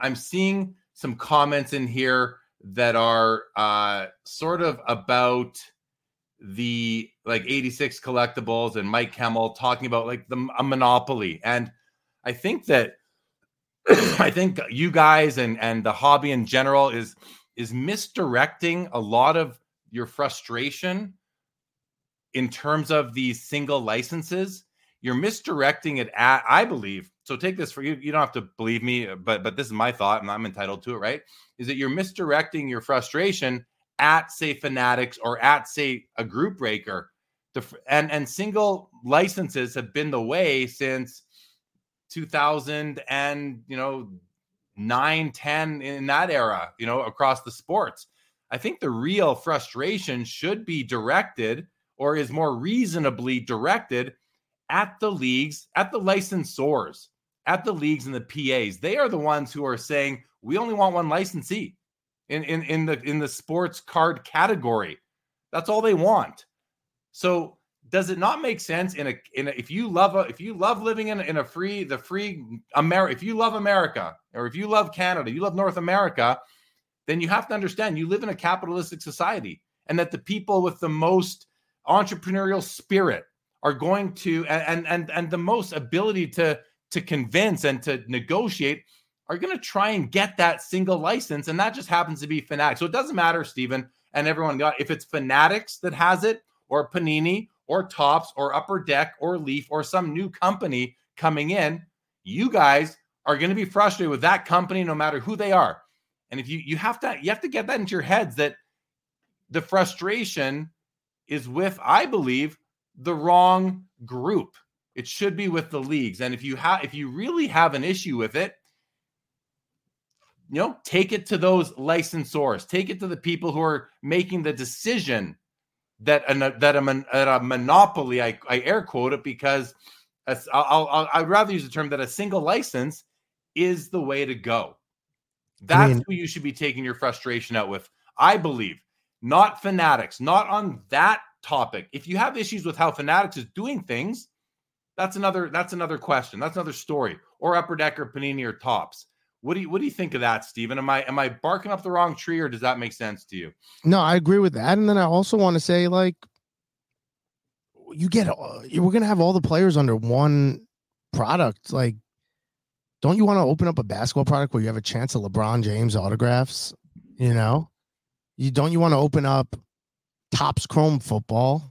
I'm seeing some comments in here that are sort of about the like 86 collectibles and Mike Kemmel talking about like a monopoly. And I think that you guys and the hobby in general is misdirecting a lot of your frustration in terms of these single licenses. You're misdirecting it at, I believe. So take this for you. You don't have to believe me, but this is my thought and I'm entitled to it, right? Is that you're misdirecting your frustration at, say, Fanatics or at, say, a group breaker. And single licenses have been the way since 2009, 10 in that era, across the sports. I think the real frustration should be directed or is more reasonably directed at the leagues, at the licensors, at the leagues and the PAs. They are the ones who are saying, we only want one licensee in the sports card category. That's all they want. So does it not make sense if you love living in a free America, if you love America or if you love Canada, you love North America, then you have to understand you live in a capitalistic society and that the people with the most entrepreneurial spirit are going to and the most ability to convince and to negotiate are going to try and get that single license, and that just happens to be Fanatics. So it doesn't matter, Stephen, and everyone got if it's Fanatics that has it, or Panini, or Topps, or Upper Deck, or Leaf, or some new company coming in. You guys are going to be frustrated with that company, no matter who they are. And if you have to get that into your heads that the frustration is with, I believe, the wrong group. It should be with the leagues. And if you really have an issue with it, take it to those licensors, take it to the people who are making the decision that a monopoly, I air quote it because I'd rather use the term that a single license is the way to go. That's who you should be taking your frustration out with, I believe. Not Fanatics, not on that topic. If you have issues with how Fanatics is doing things, that's another question. That's another story. Or Upper Deck or Panini or Topps. What do you think of that, Stephen? Am I barking up the wrong tree, or does that make sense to you? No, I agree with that. And then I also want to say, like, we're gonna have all the players under one product. Like, don't you want to open up a basketball product where you have a chance of LeBron James autographs? You want to open up Topps Chrome football?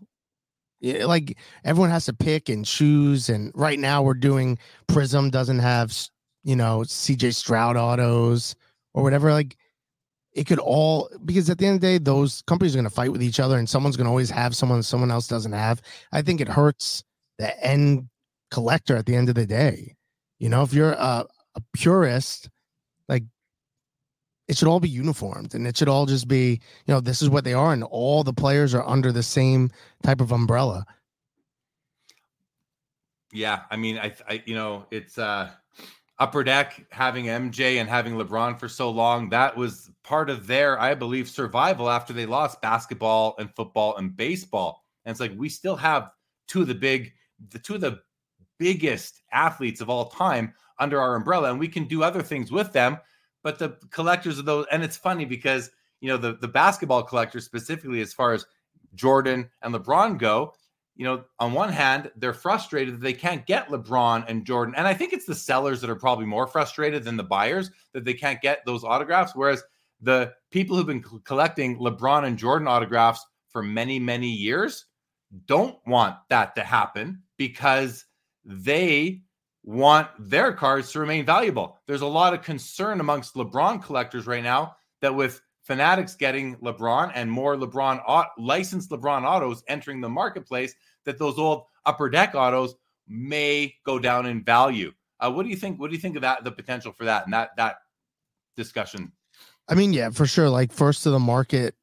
Yeah, like everyone has to pick and choose. And right now we're doing Prism doesn't have, CJ Stroud autos or whatever. Like it could all, because at the end of the day, those companies are going to fight with each other and someone's going to always have someone else doesn't have. I think it hurts the end collector at the end of the day. If you're a purist, like, it should all be uniformed and it should all just be, this is what they are. And all the players are under the same type of umbrella. Yeah. I mean, it's Upper Deck having MJ and having LeBron for so long, that was part of their, I believe, survival after they lost basketball and football and baseball. And it's like, we still have two of the biggest athletes of all time under our umbrella, and we can do other things with them. But the collectors of those, and it's funny because, you know, the basketball collectors specifically, as far as Jordan and LeBron go, you know, on one hand, they're frustrated that they can't get LeBron and Jordan. And I think it's the sellers that are probably more frustrated than the buyers that they can't get those autographs. Whereas the people who've been collecting LeBron and Jordan autographs for many, many years don't want that to happen because they want their cards to remain valuable. There's a lot of concern amongst LeBron collectors right now that with Fanatics getting LeBron and more LeBron licensed LeBron autos entering the marketplace, that those old Upper Deck autos may go down in value. What do you think? What do you think of that? The potential for that and that discussion. I mean, yeah, for sure. Like first to the market,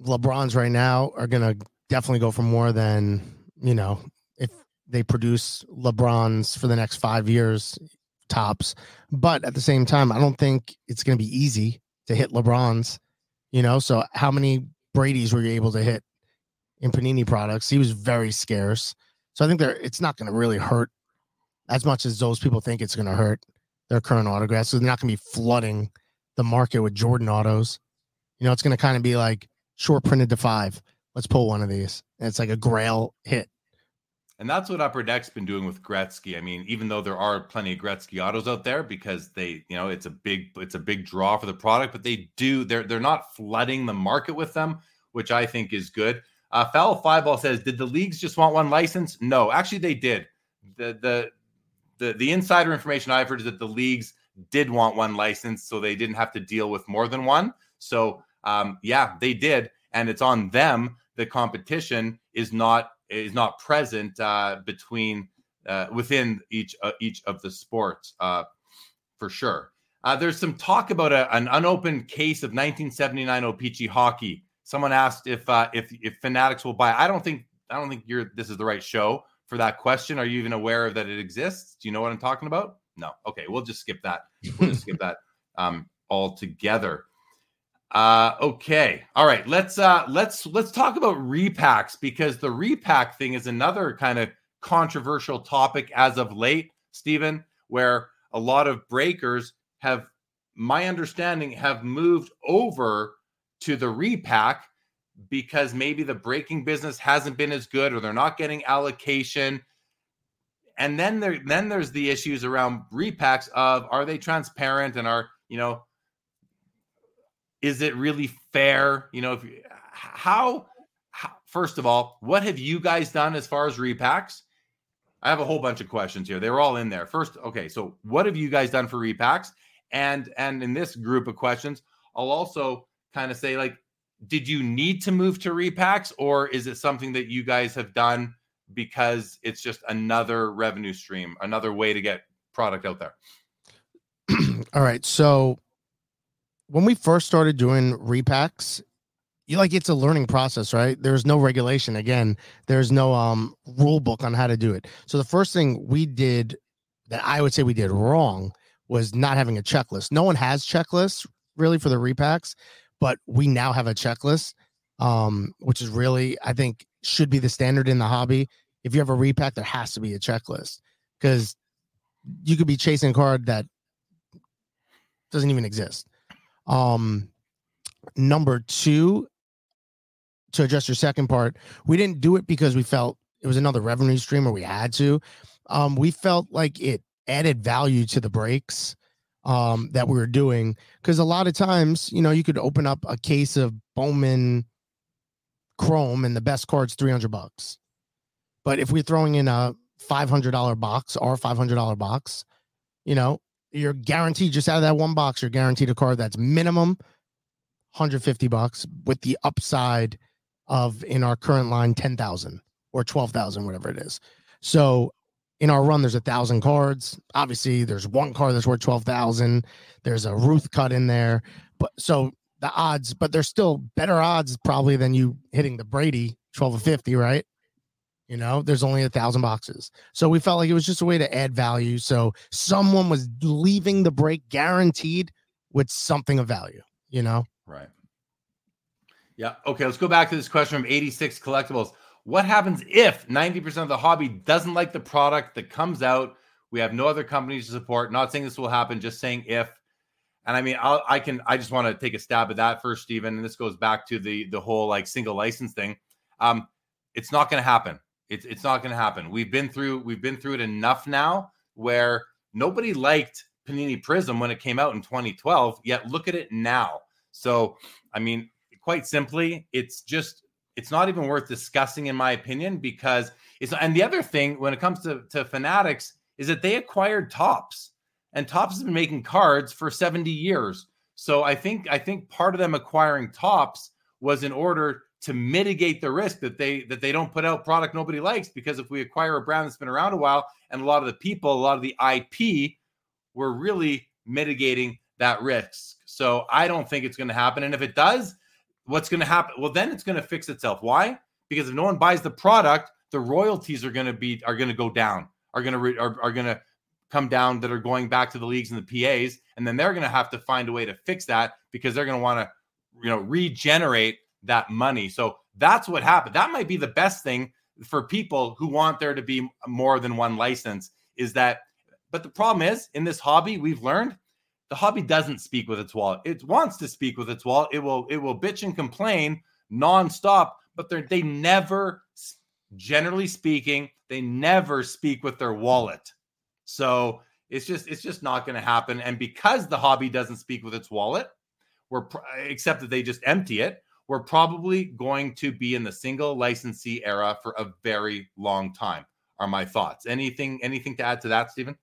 LeBrons right now are gonna definitely go for more than, you know, if they produce LeBrons for the next 5 years tops. But at the same time, I don't think it's gonna be easy to hit LeBrons. You know, so how many Brady's were you able to hit in Panini products? He was very scarce. So I think it's not going to really hurt as much as those people think it's going to hurt their current autographs. So they're not going to be flooding the market with Jordan autos. You know, it's going to kind of be like short printed to 5. Let's pull one of these. And it's like a grail hit. And that's what Upper Deck's been doing with Gretzky. I mean, even though there are plenty of Gretzky autos out there because they, you know, it's a big draw for the product, but they do, they're not flooding the market with them, which I think is good. Foul Fiveball says, did the leagues just want one license? No, actually they did. The insider information I've heard is that the leagues did want one license, so they didn't have to deal with more than one. So yeah, they did. And it's on them. The competition is not present within each of the sports for sure. There's some talk about an unopened case of 1979 OPC hockey. Someone asked if Fanatics will buy. I don't think this is the right show for that question. Are you even aware of that it exists? Do you know what I'm talking about? No. Okay, we'll just skip that. We'll just skip that altogether. Okay. All right. Let's talk about repacks, because the repack thing is another kind of controversial topic as of late, Stephen, where a lot of breakers have, my understanding, have moved over to the repack because maybe the breaking business hasn't been as good or they're not getting allocation. And then there's the issues around repacks of, are they transparent and are, you know, is it really fair? You know, first of all, what have you guys done as far as repacks? I have a whole bunch of questions here. They were all in there. First, okay, so what have you guys done for repacks? And in this group of questions, I'll also kind of say, like, did you need to move to repacks, or is it something that you guys have done because it's just another revenue stream, another way to get product out there? All right, so when we first started doing repacks, it's a learning process, right? There's no regulation. Again, there's no rule book on how to do it. So the first thing we did that I would say we did wrong was not having a checklist. No one has checklists really for the repacks, but we now have a checklist, which is really, I think, should be the standard in the hobby. If you have a repack, there has to be a checklist, because you could be chasing a card that doesn't even exist. Number two, to address your second part, we didn't do it because we felt it was another revenue stream or we had to. We felt like it added value to the breaks that we were doing, because a lot of times, you know, you could open up a case of Bowman Chrome and the best card's $300, but if we're throwing in a $500 box or $500 box, you know, you're guaranteed, just out of that one box, you're guaranteed a card that's minimum $150 with the upside of, in our current line, 10,000 or 12,000, whatever it is. So in our run, there's 1,000 cards. Obviously there's one card that's worth 12,000. There's a Ruth cut in there, but so the odds, but they're still better odds probably than you hitting the Brady 12 or 50, right? You know, there's only 1,000 boxes. So we felt like it was just a way to add value. So someone was leaving the break guaranteed with something of value, you know? Right. Yeah. Okay. Let's go back to this question from 86 Collectibles. What happens if 90% of the hobby doesn't like the product that comes out? We have no other companies to support. Not saying this will happen, just saying if. And I mean, I just want to take a stab at that first, Stephen. And this goes back to the whole like single license thing. It's not going to happen. It's not going to happen. We've been through it enough now where nobody liked Panini Prism when it came out in 2012, yet look at it now. So, I mean, quite simply, it's not even worth discussing in my opinion, because it's, and the other thing when it comes to Fanatics is that they acquired Topps, and Topps has been making cards for 70 years. So I think part of them acquiring Topps was in order to mitigate the risk that they don't put out product nobody likes, because if we acquire a brand that's been around a while, and a lot of the IP, we're really mitigating that risk. So I don't think it's going to happen. And if it does, what's going to happen? Well, then it's going to fix itself. Why? Because if no one buys the product, the royalties are going to come down that are going back to the leagues and the PAs. And then they're going to have to find a way to fix that, because they're going to want to, you know, regenerate that money. So that's what happened. That might be the best thing for people who want there to be more than one license, is that, but the problem is in this hobby, we've learned the hobby doesn't speak with its wallet. It wants to speak with its wallet. It will bitch and complain nonstop, but they never, generally speaking, they never speak with their wallet. So it's just not going to happen. And because the hobby doesn't speak with its wallet, except that they just empty it, we're probably going to be in the single licensee era for a very long time, are my thoughts. Anything to add to that, Stephen?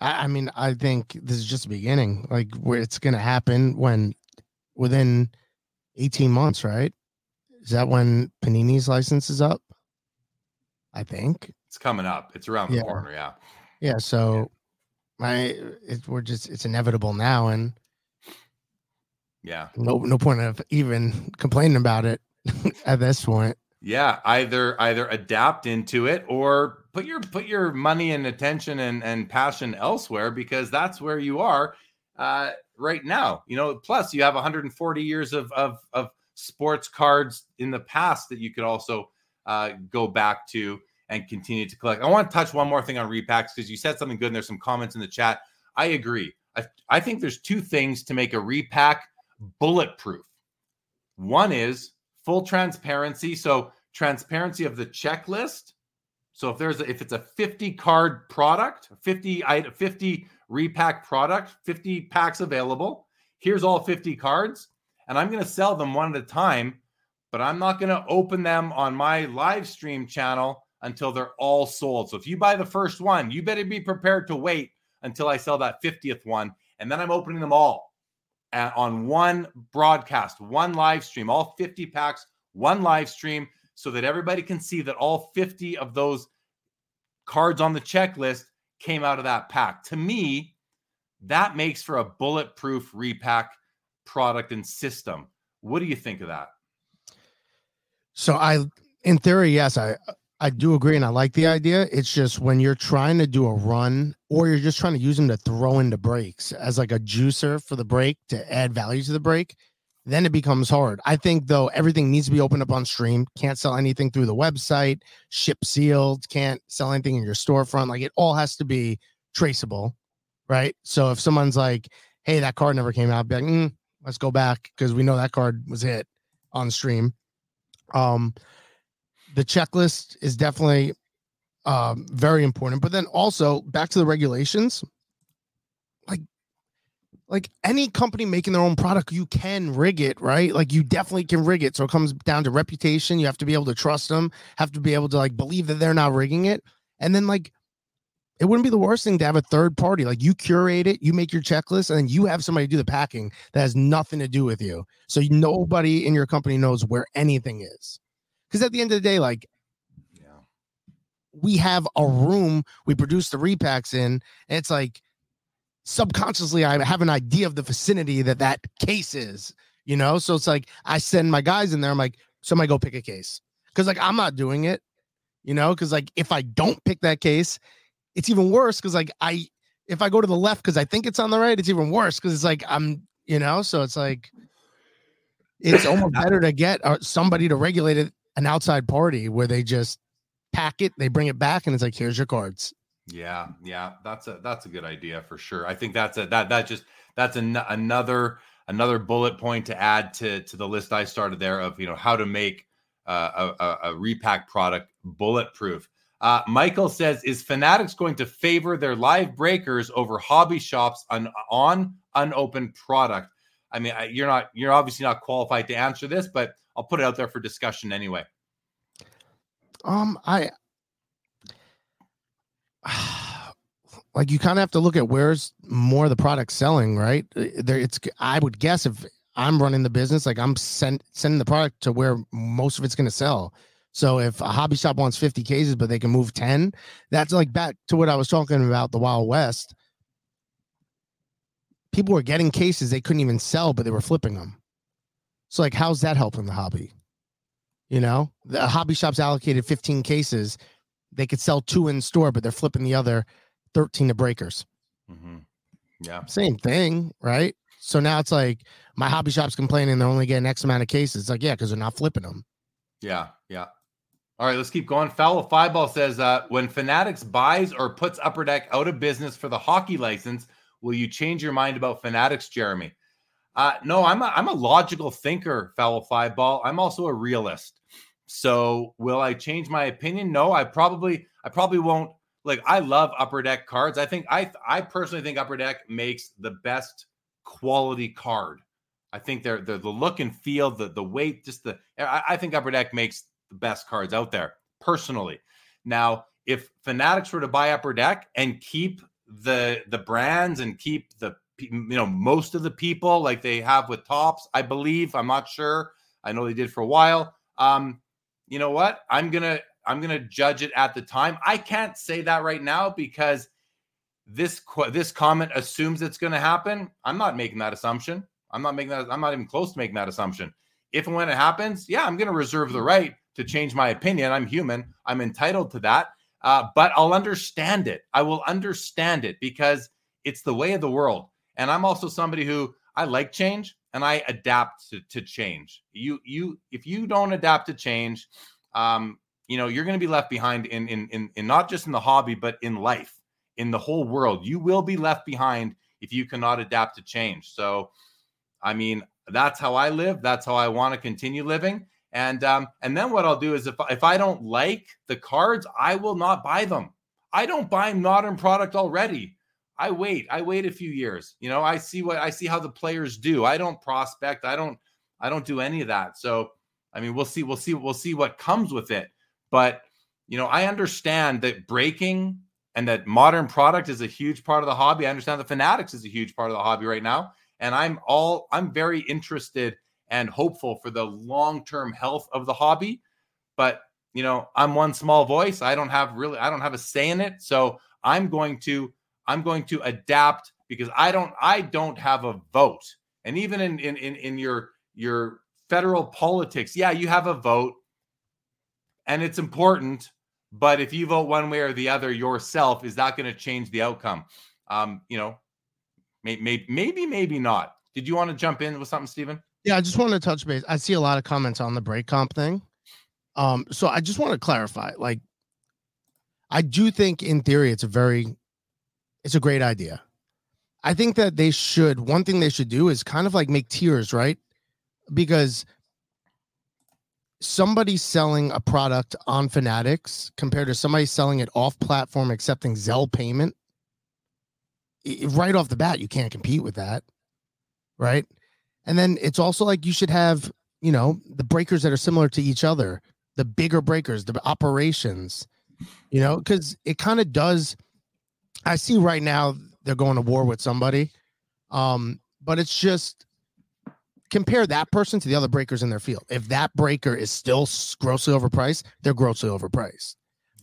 I mean, I think this is just the beginning. Like, where it's going to happen within 18 months, right? Is that when Panini's license is up? I think it's coming up. It's around the corner. Yeah. Yeah. So it's inevitable now. And yeah, no point of even complaining about it at this point. Yeah, either adapt into it or put your money and attention and passion elsewhere, because that's where you are right now. You know, plus you have 140 years of sports cards in the past that you could also go back to and continue to collect. I want to touch one more thing on repacks, because you said something good and there's some comments in the chat. I agree. I think there's two things to make a repack bulletproof. One is full transparency. So transparency of the checklist. So if it's a 50 card product, 50 repack product, 50 packs available, here's all 50 cards, and I'm going to sell them one at a time, but I'm not going to open them on my live stream channel until they're all sold. So if you buy the first one, you better be prepared to wait until I sell that 50th one. And then I'm opening them all on one broadcast, one live stream, all 50 packs, one live stream, so that everybody can see that all 50 of those cards on the checklist came out of that pack. To me, that makes for a bulletproof repack product and system. What do you think of that? So in theory, yes, I do agree, and I like the idea. It's just when you're trying to do a run, or you're just trying to use them to throw into breaks as like a juicer for the break to add value to the break, then it becomes hard. I think, though, everything needs to be opened up on stream. Can't sell anything through the website, ship sealed, can't sell anything in your storefront. Like, it all has to be traceable, right? So if someone's like, hey, that card never came out, I'd be like, let's go back, because we know that card was hit on stream. The checklist is definitely very important, but then also back to the regulations, like any company making their own product, you can rig it, right? Like, you definitely can rig it. So it comes down to reputation. You have to be able to trust them, have to be able to like believe that they're not rigging it. And then like, it wouldn't be the worst thing to have a third party. Like, you curate it, you make your checklist, and then you have somebody do the packing that has nothing to do with you. So nobody in your company knows where anything is. Because at the end of the day, like, yeah, we have a room we produce the repacks in, and it's like subconsciously I have an idea of the vicinity that case is, you know? So it's like I send my guys in there. I'm like, somebody go pick a case. Because like, I'm not doing it. you know, because like if I don't pick that case, it's even worse because like if I go to the left because I think it's on the right, it's even worse because it's like I'm, you know, so it's like it's almost better to get somebody to regulate it, an outside party where they just pack it, they bring it back, and it's like, here's your cards. Yeah, that's a good idea for sure. I think that's another bullet point to add to the list I started there of, you know, how to make a repack product bulletproof. Michael says, is Fanatics going to favor their live breakers over hobby shops on unopened product? I mean, you're obviously not qualified to answer this, but I'll put it out there for discussion anyway. You kind of have to look at where's more of the product selling, right? I would guess if I'm running the business, like I'm sending the product to where most of it's going to sell. So if a hobby shop wants 50 cases, but they can move 10, that's like back to what I was talking about, the Wild West. People were getting cases they couldn't even sell, but they were flipping them. So like, how's that helping the hobby? You know, the hobby shops allocated 15 cases. They could sell 2 in store, but they're flipping the other 13 to breakers. Mm-hmm. Yeah. Same thing, right? So now it's like my hobby shop's complaining they're only getting X amount of cases. It's like, yeah, because they're not flipping them. Yeah. All right, let's keep going. Foul of Fireball says, when Fanatics buys or puts Upper Deck out of business for the hockey license, will you change your mind about Fanatics, Jeremy? No, I'm a logical thinker, Foul of Fireball. I'm also a realist. So will I change my opinion? No, I probably won't. Like, I love Upper Deck cards. I think I personally think Upper Deck makes the best quality card. I think they're the look and feel, the weight, just I think Upper Deck makes the best cards out there personally. Now, if Fanatics were to buy Upper Deck and keep the brands and keep the, you know, most of the people like they have with Topps, I believe, I'm not sure. I know they did for a while. You know what? I'm going to judge it at the time. I can't say that right now because this comment assumes it's going to happen. I'm not making that assumption. I'm not even close to making that assumption. If and when it happens, yeah, I'm going to reserve the right to change my opinion. I'm human. I'm entitled to that. But I'll understand it. I will understand it because it's the way of the world. And I'm also somebody who I like change and I adapt to change. You, if you don't adapt to change, you know, you're going to be left behind in not just in the hobby, but in life, in the whole world. You will be left behind if you cannot adapt to change. So, I mean, that's how I live. That's how I want to continue living. And then what I'll do is if I don't like the cards, I will not buy them. I don't buy modern product already. I wait a few years. You know, I see how the players do. I don't prospect. I don't do any of that. So, I mean, we'll see what comes with it. But, you know, I understand that breaking and that modern product is a huge part of the hobby. I understand that Fanatics is a huge part of the hobby right now. And I'm very interested and hopeful for the long-term health of the hobby. But, you know, I'm one small voice. I don't have a say in it. So I'm going to adapt because I don't have a vote. And even in your federal politics, yeah, you have a vote. And it's important, but if you vote one way or the other yourself, is that going to change the outcome? You know, maybe not. Did you want to jump in with something, Stephen? Yeah, I just wanted to touch base. I see a lot of comments on the break comp thing. So I just want to clarify. Like, I do think in theory it's a great idea. I think that one thing they should do is kind of like make tiers, right? Because somebody selling a product on Fanatics compared to somebody selling it off platform accepting Zelle payment, right off the bat, you can't compete with that, right? And then it's also like you should have, you know, the breakers that are similar to each other, the bigger breakers, the operations, you know, because it kind of does. I see right now they're going to war with somebody, but it's just, compare that person to the other breakers in their field. If that breaker is still grossly overpriced, they're grossly overpriced.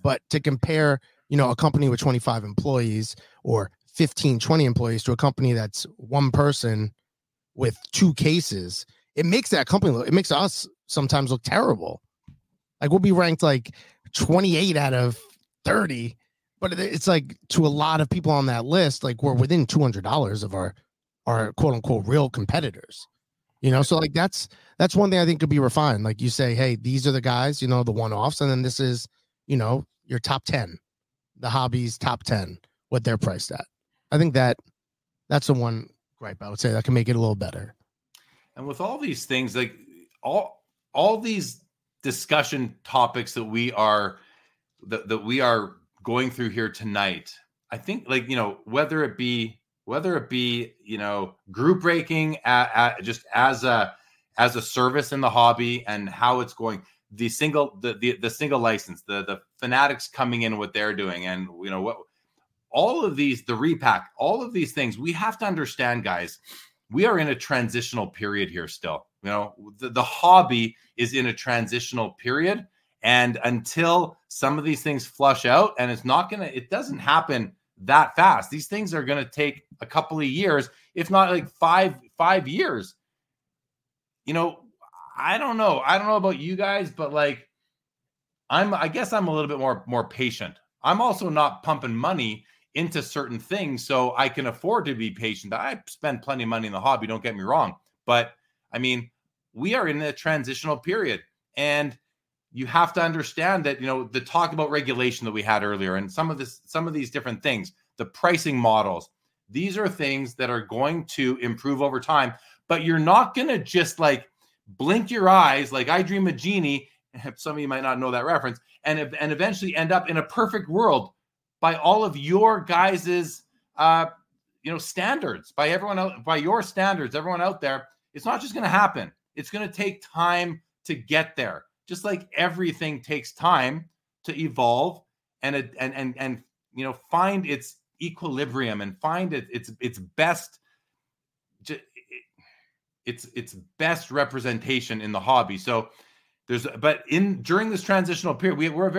But to compare, you know, a company with 25 employees or 15, 20 employees to a company that's one person with 2 cases, it makes us sometimes look terrible. Like, we'll be ranked like 28 out of 30. But it's like, to a lot of people on that list, like, we're within $200 of our quote unquote real competitors, you know? So like, that's one thing I think could be refined. Like you say, hey, these are the guys, you know, the one-offs. And then this is, you know, your top 10, the hobbies, top 10, what they're priced at. I think that's the one gripe I would say that can make it a little better. And with all these things, like all these discussion topics that we are going through here tonight, I think, like, you know, whether it be, you know, group breaking just as a service in the hobby and how it's going, the single license, the Fanatics coming in, what they're doing, and, you know, what all of these, the repack, all of these things, we have to understand, guys, we are in a transitional period here still. You know, the hobby is in a transitional period, and until some of these things flush out, and it doesn't happen that fast. These things are going to take a couple of years, if not like five years. You know, I don't know about you guys, but like, I guess I'm a little bit more patient. I'm also not pumping money into certain things, so I can afford to be patient. I spend plenty of money in the hobby, don't get me wrong, but I mean, we are in a transitional period, and you have to understand that, you know, the talk about regulation that we had earlier, and some of these different things, the pricing models, these are things that are going to improve over time, but you're not going to just like blink your eyes, like I Dream of Jeannie. Some of you might not know that reference, and eventually end up in a perfect world by all of your guys's, you know, standards, by everyone else, by your standards, everyone out there. It's not just going to happen. It's going to take time to get there. Just like everything takes time to evolve and you know, find its equilibrium and find its best representation in the hobby. So during this transitional period, we're a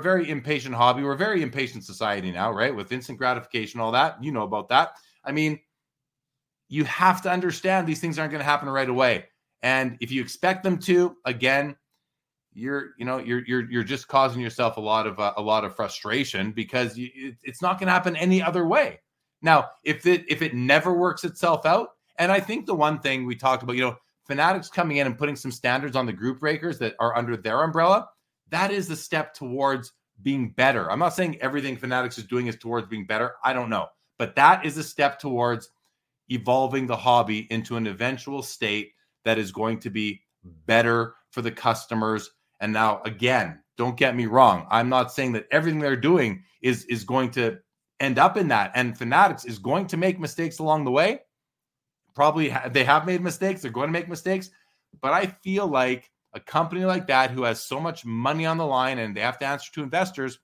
very impatient hobby. We're a very impatient society now, right? With instant gratification, all that, you know about that. I mean, you have to understand these things aren't going to happen right away, and if you expect them to, again, you're just causing yourself a lot of frustration, because it's not going to happen any other way. Now, if it never works itself out, and I think the one thing we talked about, you know, Fanatics coming in and putting some standards on the group breakers that are under their umbrella, that is the step towards being better. I'm not saying everything Fanatics is doing is towards being better. I don't know, but that is a step towards evolving the hobby into an eventual state that is going to be better for the customers. And now, again, don't get me wrong, I'm not saying that everything they're doing is going to end up in that. And Fanatics is going to make mistakes along the way. Probably they have made mistakes. They're going to make mistakes. But I feel like a company like that, who has so much money on the line and they have to answer to investors,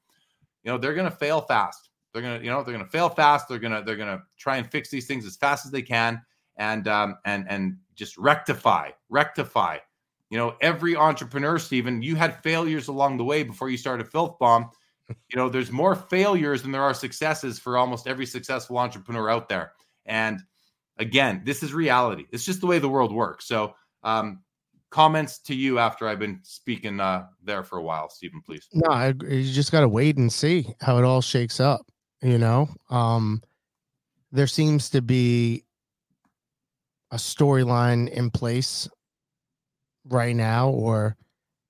you know, they're going to fail fast. They're going to try and fix these things as fast as they can, and just rectify. You know, every entrepreneur, Stephen, you had failures along the way before you started Filthbomb. You know, there's more failures than there are successes for almost every successful entrepreneur out there. And again, this is reality. It's just the way the world works. So comments to you after I've been speaking there for a while, Stephen, please. No, you just got to wait and see how it all shakes up. You know, there seems to be a storyline in place right now, or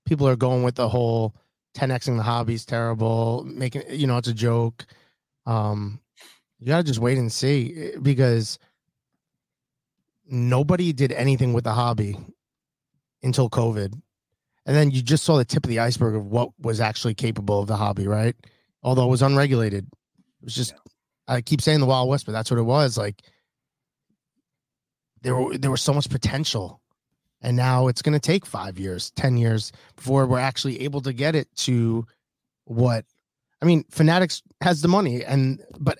people are going with the whole 10xing the hobby's terrible, making, you know, it's a joke. You gotta just wait and see, because nobody did anything with the hobby until COVID, and then you just saw the tip of the iceberg of what was actually capable of the hobby, right? Although it was unregulated, it was just, I keep saying the Wild West, but that's what it was. Like, there was so much potential. And now it's going to take 5 years, 10 years before we're actually able to get it to what, I mean, Fanatics has the money, but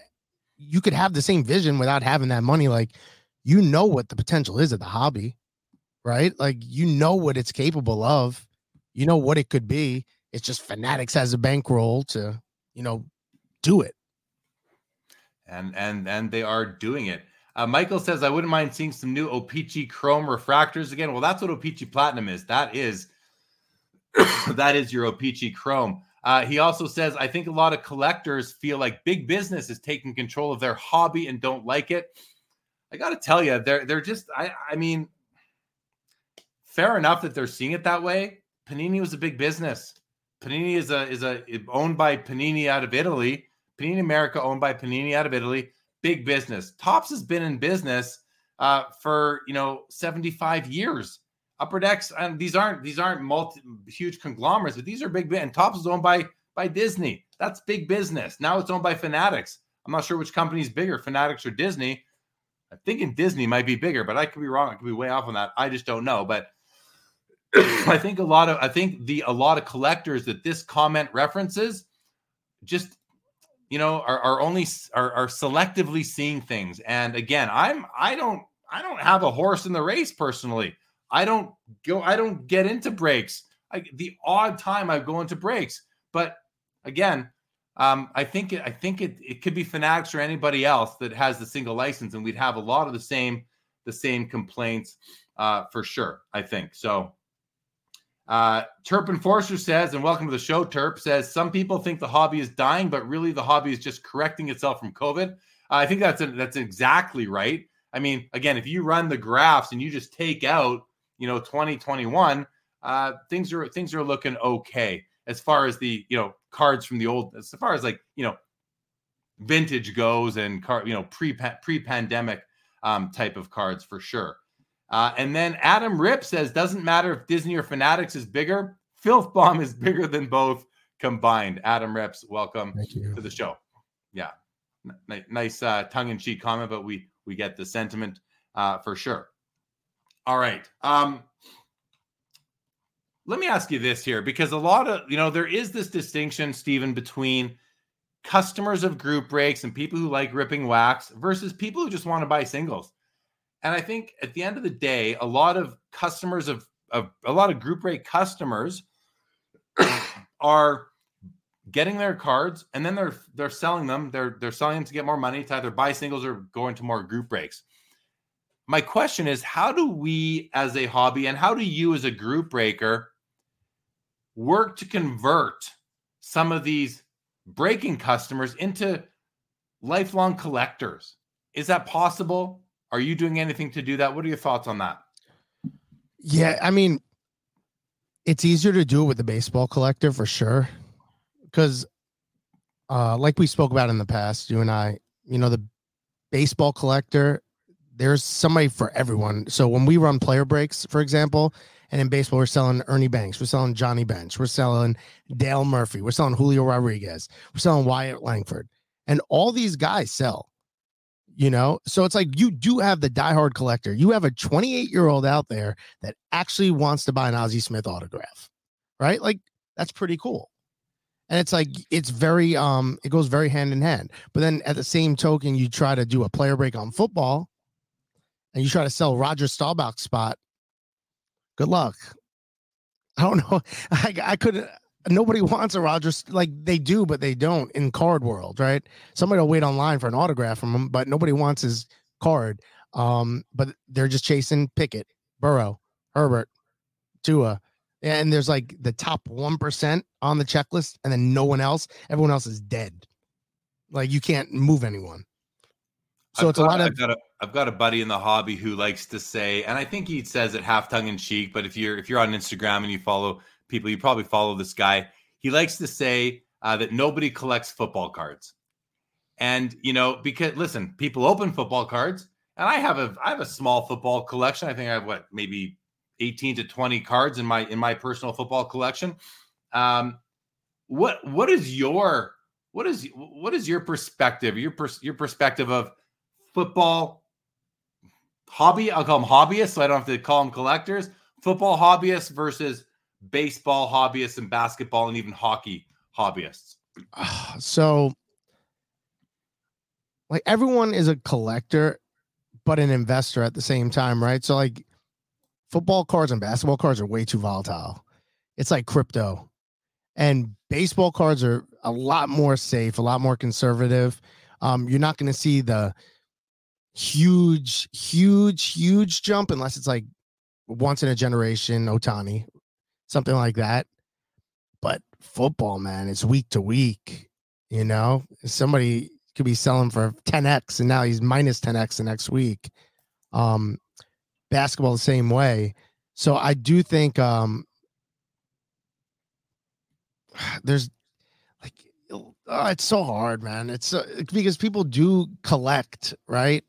you could have the same vision without having that money. Like, you know what the potential is of the hobby, right? Like, you know what it's capable of, you know what it could be. It's just Fanatics has a bankroll to, you know, do it. And they are doing it. Michael says, I wouldn't mind seeing some new OPC Chrome refractors again. Well, that's what OPC Platinum is. That is your OPC Chrome. He also says, I think a lot of collectors feel like big business is taking control of their hobby and don't like it. I got to tell you, they're just, I mean, fair enough that they're seeing it that way. Panini was a big business. Panini is owned by Panini out of Italy. Panini America owned by Panini out of Italy. Big business. Topps has been in business for, 75 years. Upper Decks, and these aren't huge conglomerates, but these are big. And Topps is owned by Disney. That's big business. Now it's owned by Fanatics. I'm not sure which company's bigger, Fanatics or Disney. I'm thinking Disney might be bigger, but I could be wrong. I could be way off on that. I just don't know. But I think a lot of collectors that this comment references just are only selectively seeing things. And again, I don't have a horse in the race personally. I don't get into breaks. The odd time I go into breaks, but again, I think it could be Fanatics or anybody else that has the single license, and we'd have a lot of the same complaints for sure. I think so. Terp Enforcer says, and welcome to the show. Terp says, some people think the hobby is dying, but really the hobby is just correcting itself from COVID. I think that's exactly right. I mean, again, if you run the graphs and you just take out, 2021, things are looking okay as far as the, cards from the old, as far as like, vintage goes and pre-pandemic type of cards for sure. And then Adam Rip says, doesn't matter if Disney or Fanatics is bigger, Filthbomb is bigger than both combined. Adam Rips, welcome to the show. Yeah. Nice tongue-in-cheek comment, but we get the sentiment for sure. All right. Let me ask you this here, because a lot of, there is this distinction, Stephen, between customers of group breaks and people who like ripping wax versus people who just want to buy singles. And I think at the end of the day, a lot of customers of a lot of group break customers are getting their cards and then they're selling them. They're selling them to get more money to either buy singles or go into more group breaks. My question is, how do we as a hobby and how do you as a group breaker work to convert some of these breaking customers into lifelong collectors? Is that possible? Are you doing anything to do that? What are your thoughts on that? Yeah, I mean, it's easier to do it with the baseball collector for sure. Because like we spoke about in the past, you and I, the baseball collector, there's somebody for everyone. So when we run player breaks, for example, and in baseball, we're selling Ernie Banks. We're selling Johnny Bench. We're selling Dale Murphy. We're selling Julio Rodriguez. We're selling Wyatt Langford. And all these guys sell, So it's like you do have the diehard collector. You have a 28-year-old out there that actually wants to buy an Ozzie Smith autograph, right? Like, that's pretty cool. And it's like, it's very, it goes very hand in hand. But then at the same token, you try to do a player break on football and you try to sell Roger Staubach's spot. Good luck. I don't know. I couldn't, nobody wants a Roger, like they do, but they don't in card world, right? Somebody will wait online for an autograph from him, but nobody wants his card. But they're just chasing Pickett, Burrow, Herbert, Tua. And there's like the top 1% on the checklist, and then no one else. Everyone else is dead. Like you can't move anyone. So I've got a buddy in the hobby who likes to say, and I think he says it half tongue in cheek. But if you're on Instagram and you follow people, you probably follow this guy. He likes to say that nobody collects football cards, and because listen, people open football cards, and I have a small football collection. I think I have maybe 18 to 20 cards in my personal football collection. What is your perspective? Your perspective of football hobby? I'll call them hobbyists, so I don't have to call them collectors. Football hobbyists versus baseball hobbyists and basketball and even hockey hobbyists. So, like everyone is a collector, but an investor at the same time, right? So, like. Football cards and basketball cards are way too volatile. It's like crypto. And baseball cards are a lot more safe, a lot more conservative. You're not going to see the huge jump unless it's like once in a generation, Otani, something like that. But football, man. It's week to week. You know, somebody could be selling for 10x and now he's minus 10x the next week. Basketball the same way. So I do think there's like, it's so hard, man. It's because people do collect, right?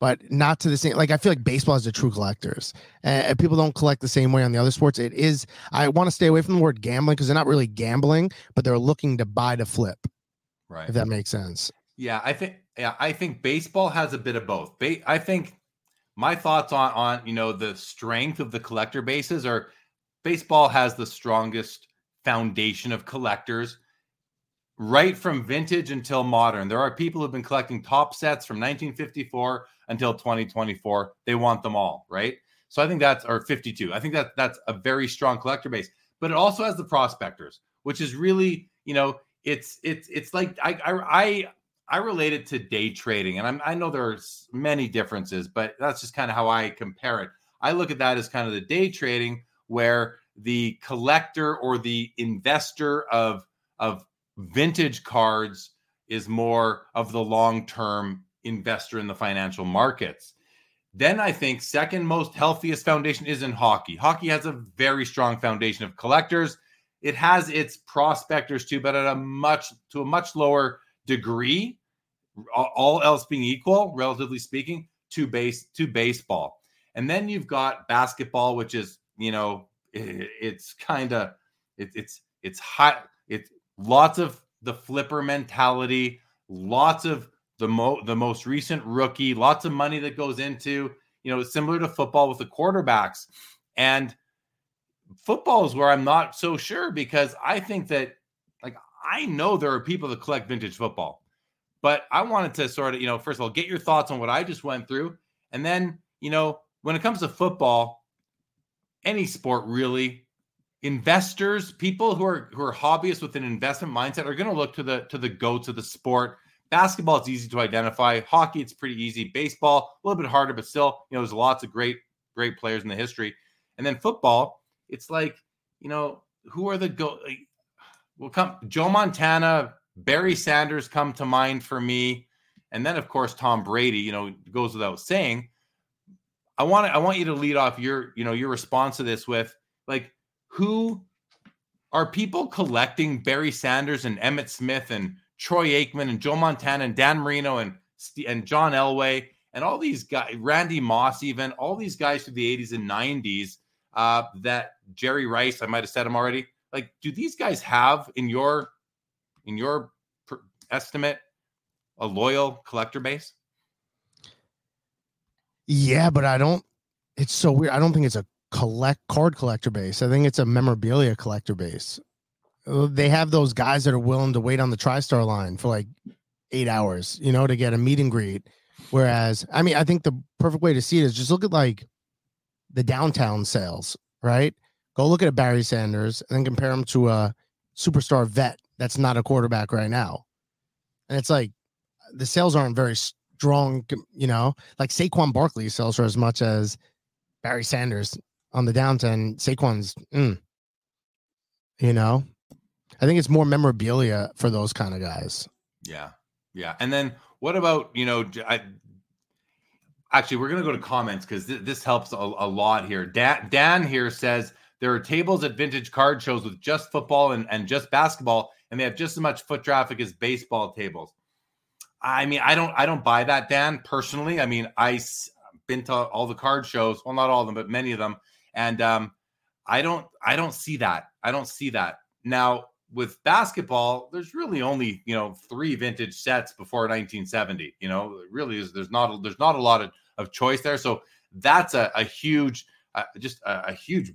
But not to the same. Like, I feel like baseball is the true collectors, and people don't collect the same way on the other sports. It is. I want to stay away from the word gambling because they're not really gambling, but they're looking to buy to flip. Right. If that makes sense. Yeah, I think baseball has a bit of both. I think my thoughts on the strength of the collector bases are baseball has the strongest foundation of collectors. Right from vintage until modern, there are people who've been collecting top sets from 1954 until 2024. They want them all, right? So I think that's, or 52. I think that's a very strong collector base. But it also has the prospectors, which is really, it's like I relate it to day trading, and I know there's many differences, but that's just kind of how I compare it. I look at that as kind of the day trading where the collector or the investor of vintage cards is more of the long-term investor in the financial markets. Then I think second most healthiest foundation is in hockey. Hockey has a very strong foundation of collectors. It has its prospectors too, but to a much lower degree, all else being equal, relatively speaking, to baseball. And then you've got basketball, which is, it's high. It's lots of the flipper mentality, lots of the most recent rookie, lots of money that goes into, similar to football with the quarterbacks. And football is where I'm not so sure, because I think that, like, I know there are people that collect vintage football, but I wanted to sort of, first of all, get your thoughts on what I just went through. And then, when it comes to football, any sport really, investors, people who are hobbyists with an investment mindset are going to look to the goats of the sport. Basketball, it's easy to identify. Hockey, it's pretty easy. Baseball, a little bit harder, but still, there's lots of great players in the history. And then football, it's like, who are the goats? Joe Montana, Barry Sanders come to mind for me, and then of course Tom Brady. Goes without saying. I want you to lead off your response to this with, like, who are people collecting Barry Sanders and Emmitt Smith and Troy Aikman and Joe Montana and Dan Marino and John Elway and all these guys, Randy Moss, even all these guys through the 80s and 90s, that Jerry Rice, I might've said him already. Like, do these guys have in your estimate a loyal collector base? Yeah, but it's so weird. I don't think it's a card collector base. I think it's a memorabilia collector base. They have those guys that are willing to wait on the TriStar line for like 8 hours, to get a meet and greet. Whereas, I think the perfect way to see it is just look at like the downtown sales, right? Go look at a Barry Sanders and then compare him to a superstar vet that's not a quarterback right now. And it's like the sales aren't very strong, like Saquon Barkley sells for as much as Barry Sanders on the downtown. Saquon's, I think it's more memorabilia for those kind of guys. Yeah. Yeah. And then what about, we're going to go to comments because this helps a lot here. Dan here says there are tables at vintage card shows with just football and just basketball, and they have just as much foot traffic as baseball tables. I don't buy that, Dan, personally. I've been to all the card shows. Well, not all of them, but many of them. And I don't see that. I don't see that. Now, with basketball, there's really only, 3 vintage sets before 1970. Really is there's not a lot of choice there. So that's a huge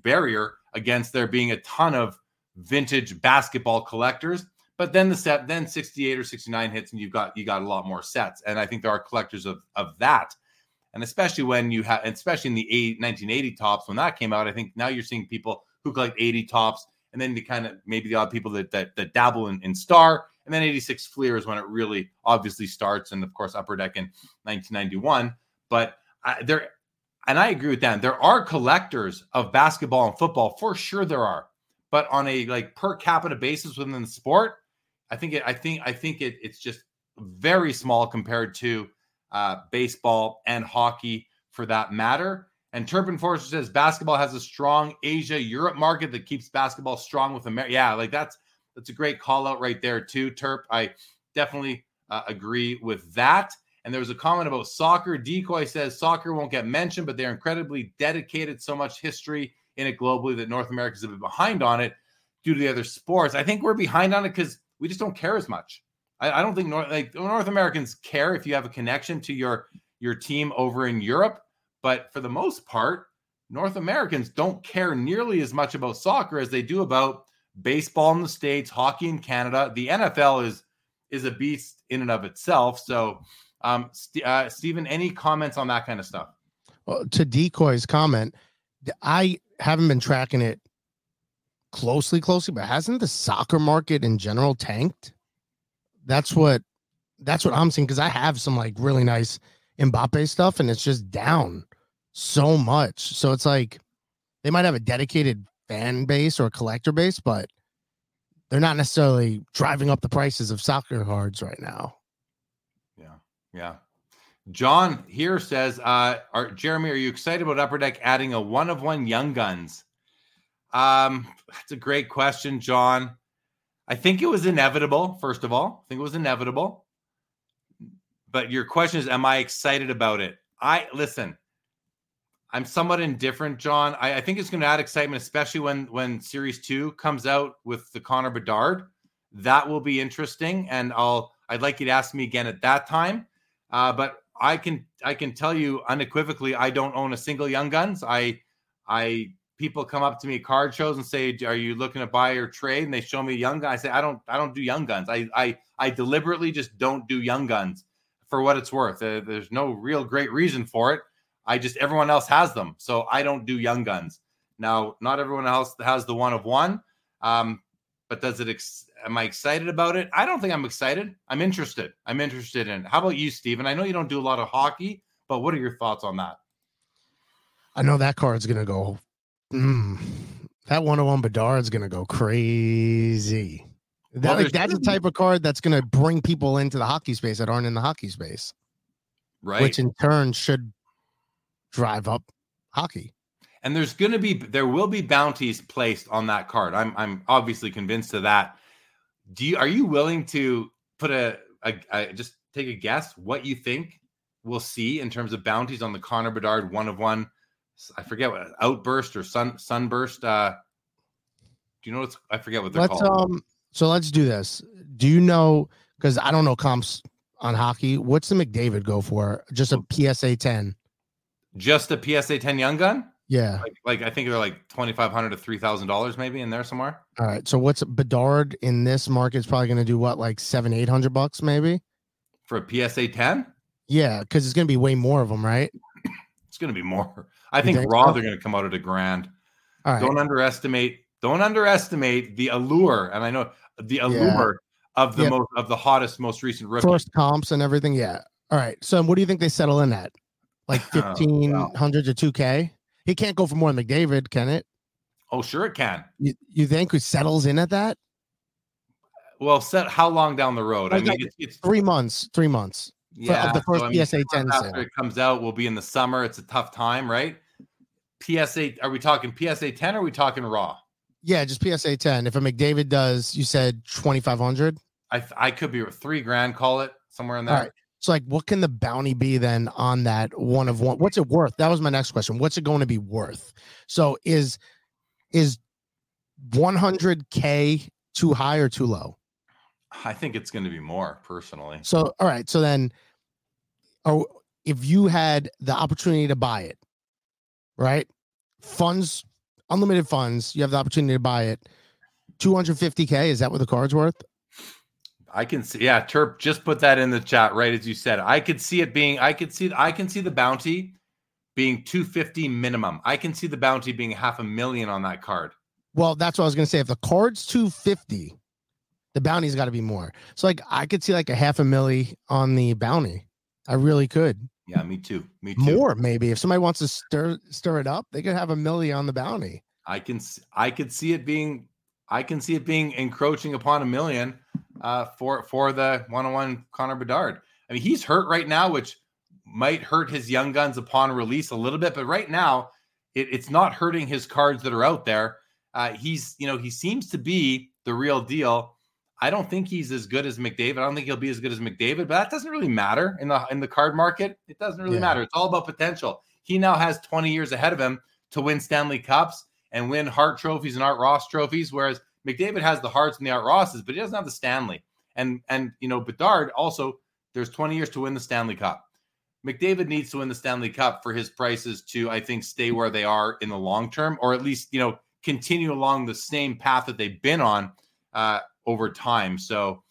barrier against there being a ton of vintage basketball collectors. But then 68 or 69 hits, and you got a lot more sets. And I think there are collectors of that. And especially especially in the 1980 Topps, when that came out, I think now you're seeing people who collect 80 Topps, and then maybe the odd people that dabble in Star, and then 86 Fleer is when it really obviously starts. And of course, Upper Deck in 1991. But I agree with Dan, there are collectors of basketball and football for sure. There are, but on a like per capita basis within the sport, I think it's just very small compared to baseball and hockey for that matter. And Turpin Forster says basketball has a strong Asia Europe market that keeps basketball strong with America. Yeah, like that's a great call out right there too, Turp. I definitely agree with that. And there was a comment about soccer. Decoy says soccer won't get mentioned, but they're incredibly dedicated. So much history in it globally that North America's a bit behind on it due to the other sports. I think we're behind on it because we just don't care as much. I don't think North Americans care if you have a connection to your team over in Europe. But for the most part, North Americans don't care nearly as much about soccer as they do about baseball in the States, hockey in Canada. The NFL is a beast in and of itself. So, Stephen, any comments on that kind of stuff? Well, to Decoy's comment, I haven't been tracking it closely, but hasn't the soccer market in general tanked? That's what I'm seeing, because I have some like really nice Mbappe stuff, and it's just down so much. So it's like they might have a dedicated fan base or a collector base, but they're not necessarily driving up the prices of soccer cards right now. Yeah. John here says, Jeremy, are you excited about Upper Deck adding a 1-of-1 Young Guns? That's a great question, John. I think it was inevitable, first of all. But your question is, am I excited about it? I'm somewhat indifferent, John. I think it's going to add excitement, especially when Series 2 comes out with the Connor Bedard. That will be interesting, and I'd like you to ask me again at that time. But I can tell you unequivocally, I don't own a single Young Guns. People come up to me at card shows and say, "Are you looking to buy or trade?" And they show me Young Guns. I say, "I don't do Young Guns. I deliberately just don't do Young Guns for what it's worth. There's no real great reason for it. Everyone else has them, so I don't do Young Guns. Now, not everyone else has the 1-of-1. But does it? Am I excited about it? I don't think I'm excited. I'm interested. in it. How about you, Stephen? I know you don't do a lot of hockey, but what are your thoughts on that? I know that card's going to go. That 1-of-1 Bedard's going to go crazy. That's the type of card that's going to bring people into the hockey space that aren't in the hockey space. Right. Which in turn should drive up hockey. And there will be bounties placed on that card. I'm obviously convinced of that. Are you willing to put just take a guess what you think we'll see in terms of bounties on the Connor Bedard 1-of-1? I forget what outburst or sunburst. Do you know I forget what they're called? So let's do this. Do you know? Because I don't know comps on hockey. What's the McDavid go for? Just a PSA 10. Just a PSA 10 Young Gun. Yeah, like I think they're like $2,500 to $3,000 maybe in there somewhere. All right, so what's Bedard in this market is probably going to do what, like $700-800 maybe for a PSA 10? Yeah, because it's going to be way more of them, right? It's going to be more. I think raw they're going to come out at $1,000. All right. Don't underestimate the allure, and I know the allure of the hottest, most recent rookie. First comps and everything. Yeah. All right. So what do you think they settle in at? Like $1,500 to $2,000. It can't go for more than McDavid, can it? Oh, sure it can. You think it settles in at that? Well, how long down the road? I mean, it's 3 months. 3 months. Yeah. The first PSA 10 after it comes out will be in the summer. It's a tough time, right? PSA. Are we talking PSA 10 or are we talking raw? Yeah, just PSA 10. If a McDavid does, you said $2,500. I could be $3,000. Call it somewhere in there. All right. So, like, what can the bounty be then on that 1-of-1? What's it worth? That was my next question. What's it going to be worth? So, is $100,000 too high or too low? I think it's going to be more, personally. So, all right. So then, if you had the opportunity to buy it, right? Funds, unlimited funds. You have the opportunity to buy it. $250,000. Is that what the card's worth? I can see, yeah, Turp, just put that in the chat right as you said. I could see it being, I can see the bounty being $250,000 minimum. I can see the bounty being $500,000 on that card. Well, that's what I was going to say. If the card's $250,000, the bounty's got to be more. So, like, I could see like $500,000 on the bounty. I really could. Yeah, me too. More maybe. If somebody wants to stir it up, they could have $1,000,000 on the bounty. I could see it being I can see it being encroaching upon $1 million for the one-on-one Connor Bedard. I mean, he's hurt right now, which might hurt his Young Guns upon release a little bit, but right now it's not hurting his cards that are out there. He seems to be the real deal. I don't think he's as good as McDavid. I don't think he'll be as good as McDavid, but that doesn't really matter in the card market. It doesn't really matter. It's all about potential. He now has 20 years ahead of him to win Stanley Cups and win Hart trophies and Art Ross trophies, whereas McDavid has the Harts and the Art Rosses, but he doesn't have the Stanley. And Bedard also, there's 20 years to win the Stanley Cup. McDavid needs to win the Stanley Cup for his prices to, I think, stay where they are in the long term, or at least, continue along the same path that they've been on over time. So,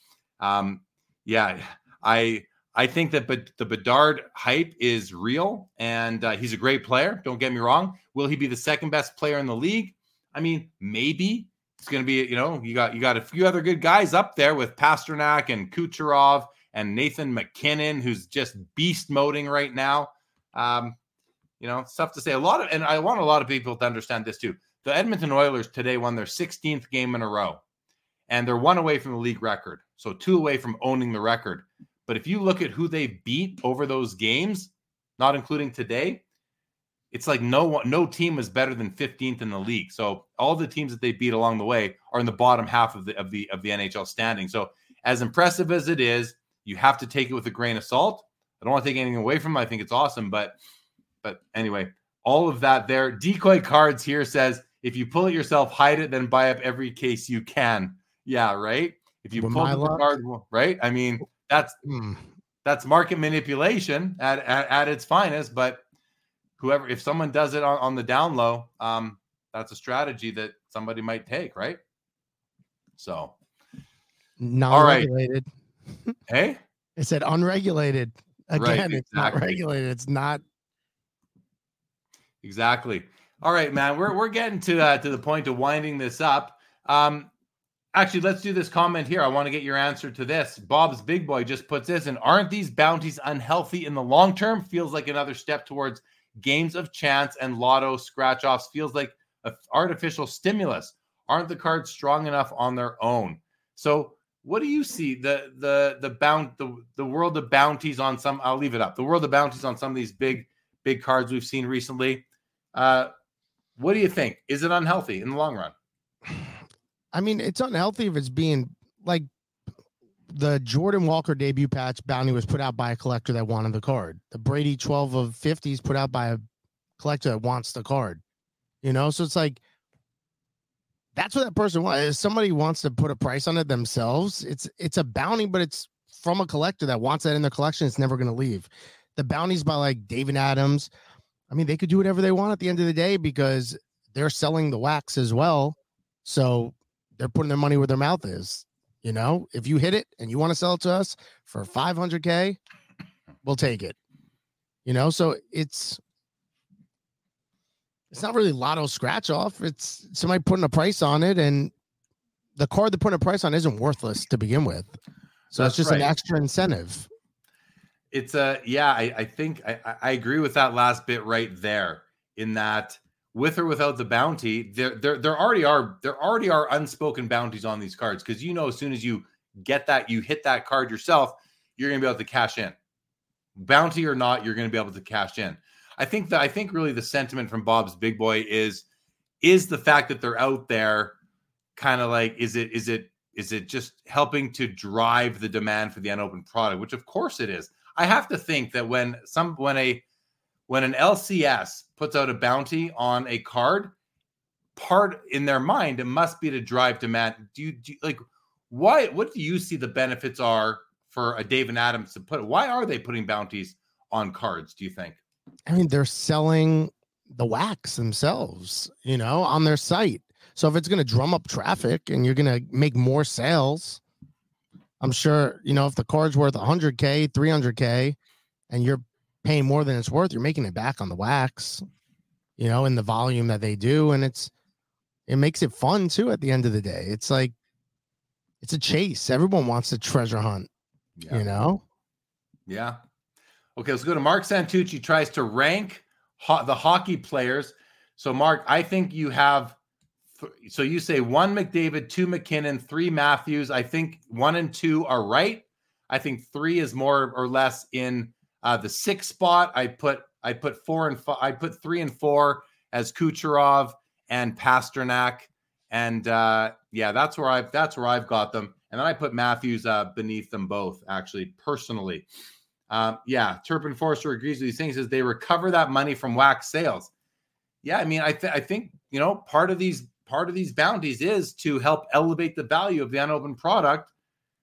I think that the Bedard hype is real, and he's a great player. Don't get me wrong. Will he be the second best player in the league? I mean, maybe. It's going to be, you got a few other good guys up there with Pasternak and Kucherov and Nathan McKinnon, who's just beast moding right now. It's tough to say. And I want a lot of people to understand this too. The Edmonton Oilers today won their 16th game in a row, and they're one away from the league record. So 2 away from owning the record. But if you look at who they beat over those games, not including today, it's like no team is better than 15th in the league. So all the teams that they beat along the way are in the bottom half of the NHL standing. So as impressive as it is, you have to take it with a grain of salt. I don't want to take anything away from it. I think it's awesome, but anyway, all of that there. Decoy Cards here says, if you pull it yourself, hide it, then buy up every case you can. Yeah, right? If you pull the card, right? I mean, that's market manipulation at its finest, but if someone does it on the down low, that's a strategy that somebody might take, right? So, non-regulated. All right. Hey? It said unregulated. Again, right, exactly. It's not regulated. It's not. Exactly. All right, man. We're getting to the point of winding this up. Actually, let's do this comment here. I want to get your answer to this. Bob's Big Boy just puts this in. Aren't these bounties unhealthy in the long term? Feels like another step towards games of chance and lotto scratch-offs. Feels like an artificial stimulus. Aren't the cards strong enough on their own? So what do you see? The world of bounties on some. I'll leave it up. The world of bounties on some of these big cards we've seen recently. What do you think? Is it unhealthy in the long run? I mean, it's unhealthy if it's being like the Jordan Walker debut patch bounty was put out by a collector that wanted the card. The Brady 12 of 50 is put out by a collector that wants the card, so it's like, that's what that person wants. If somebody wants to put a price on it themselves, it's a bounty, but it's from a collector that wants that in their collection. It's never going to leave. The bounties by like David Adams, I mean, they could do whatever they want at the end of the day because they're selling the wax as well. So they're putting their money where their mouth is. If you hit it and you want to sell it to us for $500K, we'll take it. So it's not really lotto scratch off. It's somebody putting a price on it, and the card that put a price on isn't worthless to begin with. So that's just right. An extra incentive. It's I think I agree with that last bit right there, in that with or without the bounty, there already are unspoken bounties on these cards. Cause as soon as you get that, you hit that card yourself, you're going to be able to cash in, bounty or not. You're going to be able to cash in. I think really the sentiment from Bob's Big Boy is the fact that they're out there kind of like, is it just helping to drive the demand for the unopened product, which of course it is. I have to think that when an LCS puts out a bounty on a card, part in their mind, it must be to drive demand. What do you see the benefits are for a Dave and Adams to put? Why are they putting bounties on cards, do you think? I mean, they're selling the wax themselves, on their site. So if it's going to drum up traffic and you're going to make more sales, I'm sure, if the card's worth $100K, $300K, and you're paying more than it's worth, you're making it back on the wax, in the volume that they do. And it makes it fun too. At the end of the day, it's like, it's a chase. Everyone wants to treasure hunt, Yeah. Yeah. Okay. Let's go to Mark Santucci tries to rank the hockey players. So Mark, I think you have So you say one McDavid, two McKinnon, three Matthews. I think 1 and 2 are right. I think 3 is more or less in the 6th spot. I put 4 and 5. I put 3 and 4 as Kucherov and Pasternak, and yeah, that's where I've got them. And then I put Matthews beneath them both, actually, personally. Yeah, Turpin Forster agrees with these things. Is they recover that money from wax sales? Yeah, I mean, I think you know part of these bounties is to help elevate the value of the unopened product,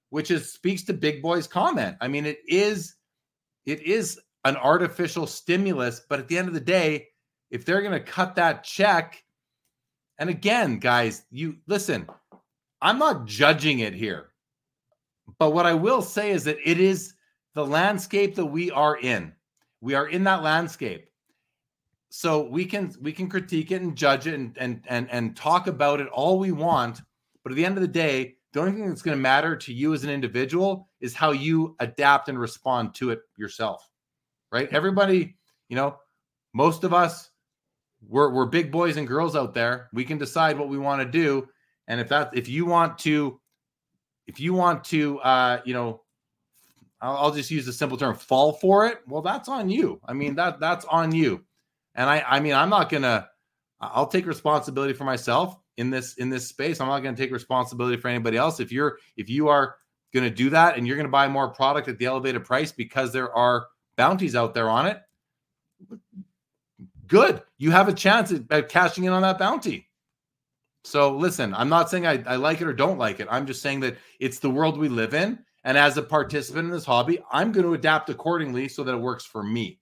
which is speaks to Big Boy's comment. I mean, it is an artificial stimulus, but at the end of the day, if they're going to cut that check, and again, guys, you listen. I'm not judging it here, but what I will say is that it is the landscape that we are in. We are in that landscape. So we can critique it and judge it and talk about it all we want. But at the end of the day, the only thing that's going to matter to you as an individual is how you adapt and respond to it yourself. Right? Everybody, you know, most of us, we're big boys and girls out there. We can decide what we want to do. And if you want to, you know, I'll just use the simple term, fall for it. Well, that's on you. I mean, that's on you. And I'll take responsibility for myself in this space. I'm not going to take responsibility for anybody else. If you are going to do that and you're going to buy more product at the elevated price because there are bounties out there on it, good. You have a chance at cashing in on that bounty. So listen, I'm not saying I like it or don't like it. I'm just saying that it's the world we live in. And as a participant in this hobby, I'm going to adapt accordingly so that it works for me.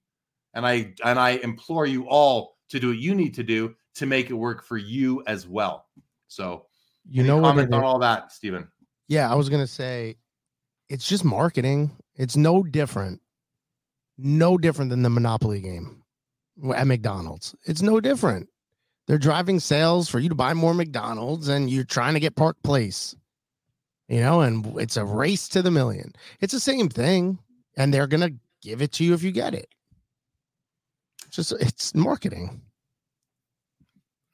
And I implore you all to do what you need to do to make it work for you as well. So you know, comment on all that, Stephen. Yeah, I was going to say, it's just marketing. It's no different than the Monopoly game at McDonald's. It's no different. They're driving sales for you to buy more McDonald's, and you're trying to get Park Place. You know, and it's a race to the million. It's the same thing, and they're going to give it to you if you get it. It's marketing.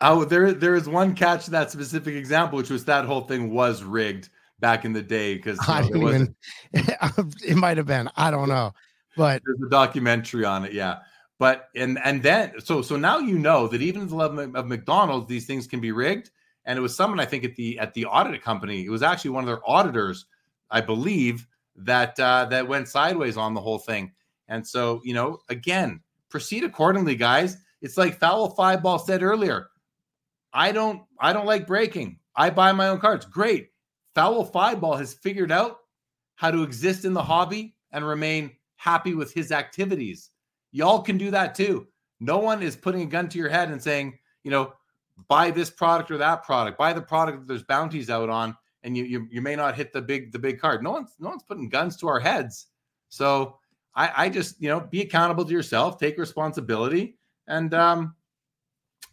Oh, there is one catch to that specific example, which was that whole thing was rigged back in the day because it might have been. I don't know, but there's a documentary on it. Yeah, but and then so now you know that even at the level of McDonald's, these things can be rigged. And it was someone, I think, at the audit company. It was actually one of their auditors, I believe, that went sideways on the whole thing. And so, you know, again, proceed accordingly, guys. It's like Foul Five Ball said earlier. I don't like breaking. I buy my own cards. Great. Foul Five Ball has figured out how to exist in the hobby and remain happy with his activities. Y'all can do that too. No one is putting a gun to your head and saying, you know, buy this product or that product, buy the product that there's bounties out on, and you may not hit the big card. No one's putting guns to our heads. So I just, you know, be accountable to yourself, take responsibility, and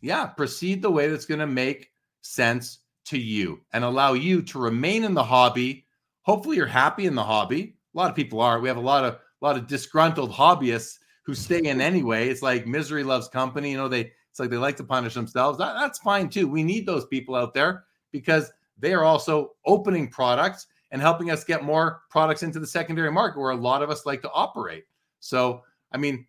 yeah, proceed the way that's going to make sense to you and allow you to remain in the hobby. Hopefully you're happy in the hobby. A lot of people are. We have a lot of disgruntled hobbyists who stay in anyway. It's like misery loves company. You know, it's like they like to punish themselves. That's fine too. We need those people out there because they are also opening products and helping us get more products into the secondary market where a lot of us like to operate. So, I mean,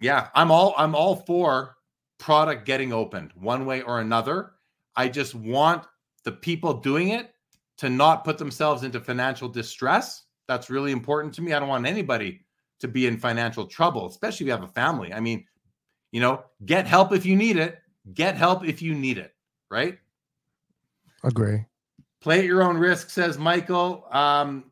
yeah, I'm all for product getting opened one way or another. I just want the people doing it to not put themselves into financial distress. That's really important to me. I don't want anybody to be in financial trouble, especially if you have a family. I mean, you know, get help if you need it. Right? Agree. Play at your own risk, says Michael. Tom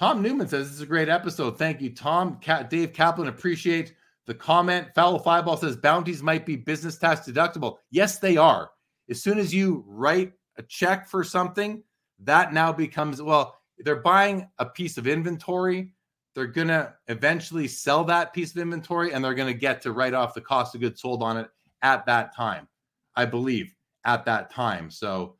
Newman says, this is a great episode. Thank you, Tom. Dave Kaplan, appreciate the comment. Foul Fireball says, bounties might be business tax deductible. Yes, they are. As soon as you write a check for something, that now becomes, well, they're buying a piece of inventory. They're going to eventually sell that piece of inventory, and they're going to get to write off the cost of goods sold on it at that time, I believe, at that time. So,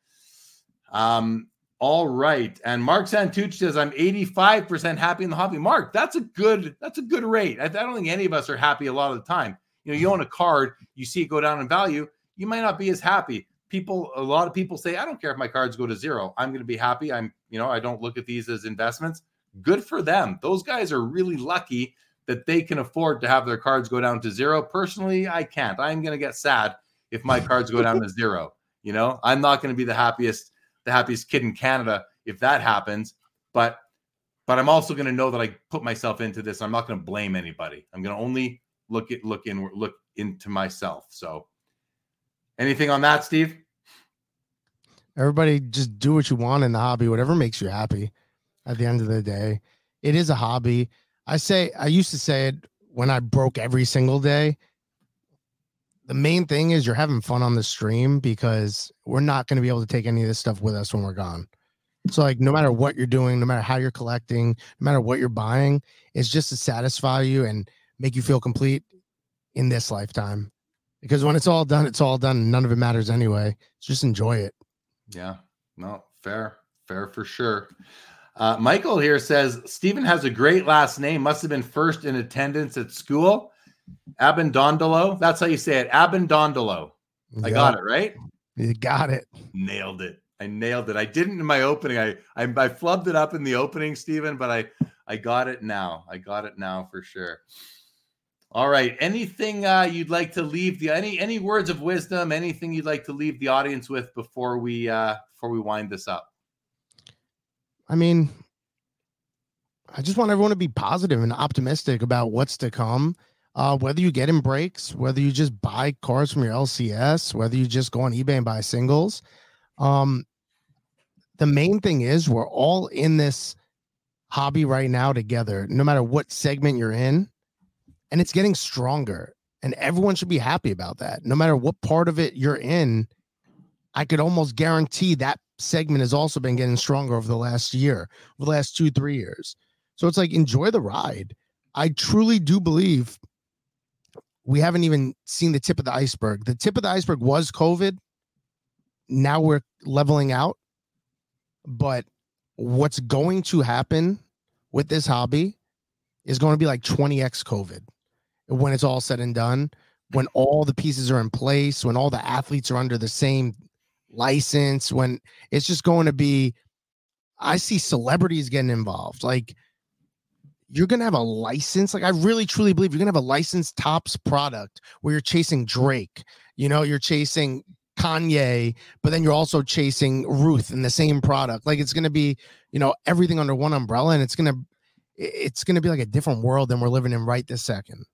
all right. And Mark Santucci says, I'm 85% happy in the hobby. Mark, that's a good rate. I don't think any of us are happy a lot of the time. You know, you own a card, you see it go down in value. You might not be as happy, a lot of people say, I don't care if my cards go to zero. I'm going to be happy. I don't look at these as investments. Good for them. Those guys are really lucky that they can afford to have their cards go down to zero. Personally, I can't. I'm going to get sad if my cards go down to zero. I'm not going to be the happiest kid in Canada if that happens. But I'm also going to know that I put myself into this. I'm not going to blame anybody. I'm going to only look into myself. So anything on that, Steve? Everybody just do what you want in the hobby, whatever makes you happy. At the end of the day, it is a hobby. I used to say it when I broke every single day. The main thing is you're having fun on the stream, because we're not going to be able to take any of this stuff with us when we're gone. So no matter what you're doing, no matter how you're collecting, no matter what you're buying, it's just to satisfy you and make you feel complete in this lifetime. Because when it's all done. And none of it matters anyway. Just enjoy it. Yeah, no, fair for sure. Michael here says, Stephen has a great last name. Must have been first in attendance at school. Abbondondolo. That's how you say it. Abbondondolo. I got it, right? You got it. Nailed it. I nailed it. I didn't in my opening. I flubbed it up in the opening, Stephen, but I got it now. I got it now for sure. All right. Anything you'd like to leave any words of wisdom, anything you'd like to leave the audience with before we wind this up? I just want everyone to be positive and optimistic about what's to come. Whether you get in breaks, whether you just buy cards from your LCS, whether you just go on eBay and buy singles. The main thing is we're all in this hobby right now together, no matter what segment you're in. And it's getting stronger. And everyone should be happy about that. No matter what part of it you're in, I could almost guarantee that segment has also been getting stronger over the last year, over the last 2-3 years. So it's enjoy the ride. I truly do believe we haven't even seen the tip of the iceberg. The tip of the iceberg was COVID. Now we're leveling out. But what's going to happen with this hobby is going to be 20x COVID when it's all said and done, when all the pieces are in place, when all the athletes are under the same license, when it's just going to be, I see celebrities getting involved. You're going to have a license. I really truly believe you're going to have a licensed Topps product where you're chasing Drake, you're chasing Kanye, but then you're also chasing Ruth in the same product. It's going to be, everything under one umbrella, and it's going to be a different world than we're living in right this second.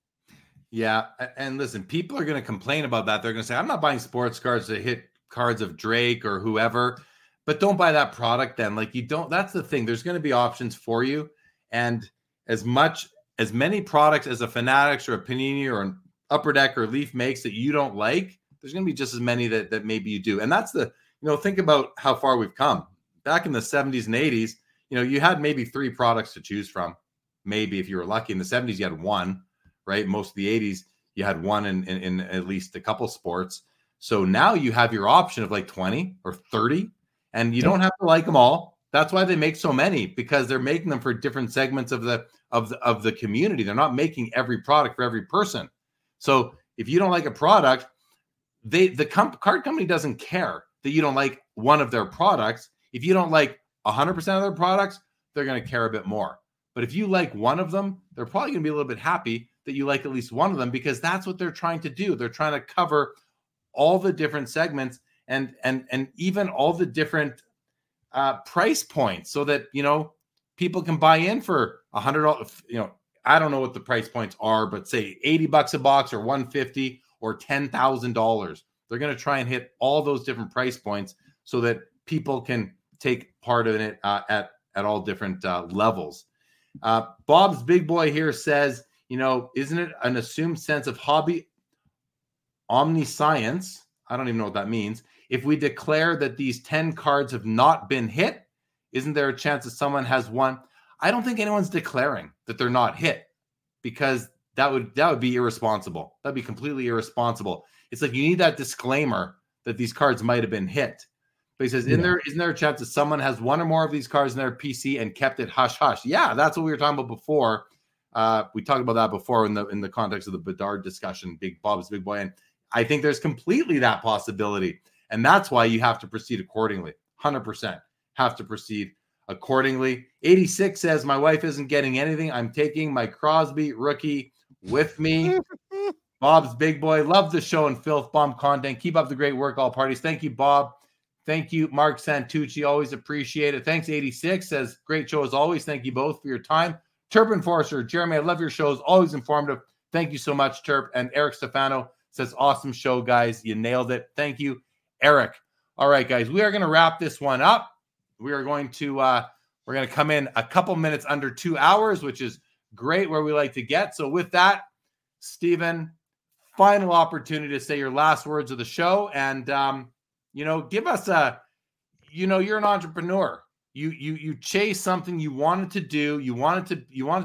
Yeah. And listen, people are going to complain about that. They're going to say, I'm not buying sports cards to hit cards of Drake or whoever, but don't buy that product then. That's the thing. There's going to be options for you. And as many products as a Fanatics or a Panini or an Upper Deck or Leaf makes that you don't like, there's going to be just as many that maybe you do. And that's think about how far we've come. Back in the 70s and 80s, you had maybe 3 products to choose from. Maybe if you were lucky. In the 70s, you had one, right? Most of the 80s, you had one in at least a couple sports. So now you have your option of 20 or 30, and you don't have to like them all. That's why they make so many, because they're making them for different segments of the community. They're not making every product for every person. So if you don't like a product, the card company doesn't care that you don't like one of their products. If you don't like 100% of their products, they're going to care a bit more. But if you like one of them, they're probably going to be a little bit happy that you like at least one of them, because that's what they're trying to do. They're trying to cover all the different segments and even all the different price points, so that, people can buy in for $100. I don't know what the price points are, but say $80 a box or $150 or $10,000. They're going to try and hit all those different price points so that people can take part in it at all different levels. Bob's Big Boy here says, isn't it an assumed sense of hobby omniscience? I don't even know what that means. If we declare that these 10 cards have not been hit, isn't there a chance that someone has one? I don't think anyone's declaring that they're not hit, because that would be irresponsible. That'd be completely irresponsible. It's you need that disclaimer that these cards might have been hit. But he says, isn't there a chance that someone has one or more of these cards in their PC and kept it hush hush? Yeah, that's what we were talking about before. We talked about that before in the context of the Bedard discussion, Big Bob's Big Boy. And I think there's completely that possibility. And that's why you have to proceed accordingly. 100% have to proceed accordingly. 86 says, my wife isn't getting anything. I'm taking my Crosby rookie with me. Bob's Big Boy, love the show and Filthbomb content. Keep up the great work, all parties. Thank you, Bob. Thank you, Mark Santucci. Always appreciate it. Thanks, 86 says, great show as always. Thank you both for your time. Turp Enforcer, Jeremy, I love your shows. Always informative. Thank you so much, Turp. And Eric Stefano says, awesome show, guys. You nailed it. Thank you, Eric. All right, guys, we are going to wrap this one up. We are going to we're going to come in a couple minutes under 2 hours, which is great where we like to get. So with that, Stephen, final opportunity to say your last words of the show. And, give us you're an entrepreneur. You chase something you wanted to do. You wanted to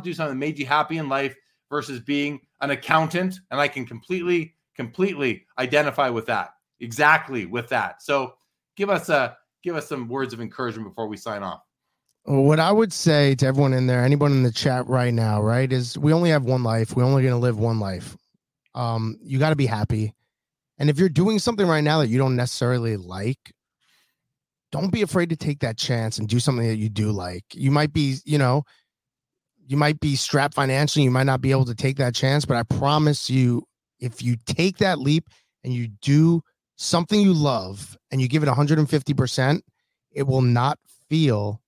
do something that made you happy in life versus being an accountant. And I can completely identify with that. Exactly with that. So give us some words of encouragement before we sign off. What I would say to everyone in there, anyone in the chat right now, right, is we only have one life. We're only going to live one life. You got to be happy. And if you're doing something right now that you don't necessarily like, don't be afraid to take that chance and do something that you do like. You might be, you might be strapped financially. You might not be able to take that chance, but I promise you, if you take that leap and you do something you love and you give it 150%, it will not feel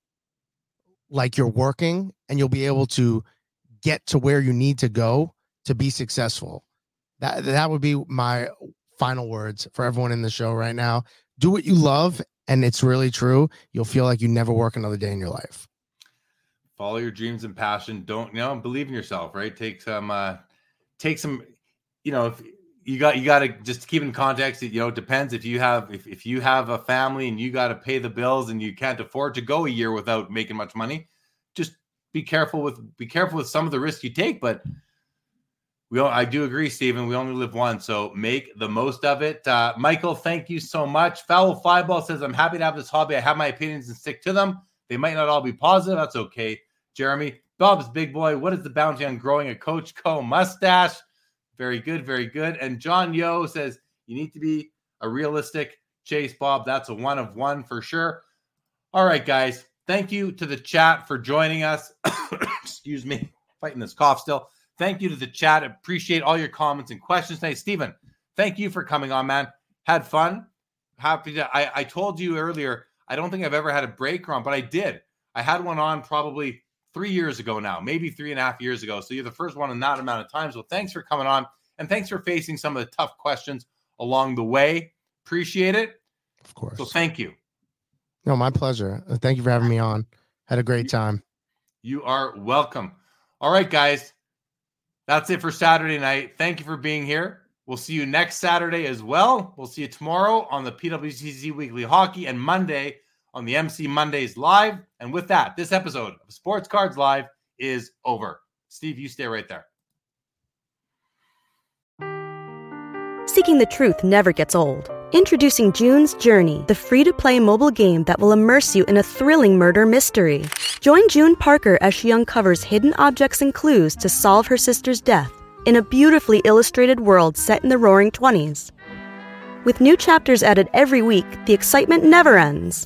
like you're working, and you'll be able to get to where you need to go to be successful. That would be my final words for everyone in the show right now. Do what you love, and it's really true. You'll feel like you never work another day in your life. Follow your dreams and passion. Believe in yourself, right? Take some, if you got to just keep in context, it depends if you have a family and you got to pay the bills and you can't afford to go a year without making much money, just be careful with some of the risks you take, but I do agree, Stephen. We only live one, so make the most of it. Michael, thank you so much. Foul Flyball says, I'm happy to have this hobby. I have my opinions and stick to them. They might not all be positive. That's okay, Jeremy. Bob's Big Boy, what is the bounty on growing a Coach Co mustache? Very good, very good. And John Yo says, you need to be a realistic chase, Bob. That's a one of one for sure. All right, guys. Thank you to the chat for joining us. Excuse me, fighting this cough still. Thank you to the chat. Appreciate all your comments and questions tonight. Stephen, thank you for coming on, man. Had fun. Happy to. I told you earlier, I don't think I've ever had a breaker on, but I did. I had one on probably 3 years ago now, maybe 3.5 years ago. So you're the first one in that amount of time. So thanks for coming on. And thanks for facing some of the tough questions along the way. Appreciate it. Of course. So thank you. No, my pleasure. Thank you for having me on. Had a great time. You are welcome. All right, guys. That's it for Saturday night. Thank you for being here. We'll see you next Saturday as well. We'll see you tomorrow on the PWCC Weekly Hockey and Monday on the MC Mondays Live. And with that, this episode of Sports Cards Live is over. Steve, you stay right there. Seeking the truth never gets old. Introducing June's Journey, the free-to-play mobile game that will immerse you in a thrilling murder mystery. Join June Parker as she uncovers hidden objects and clues to solve her sister's death in a beautifully illustrated world set in the roaring 20s. With new chapters added every week, the excitement never ends.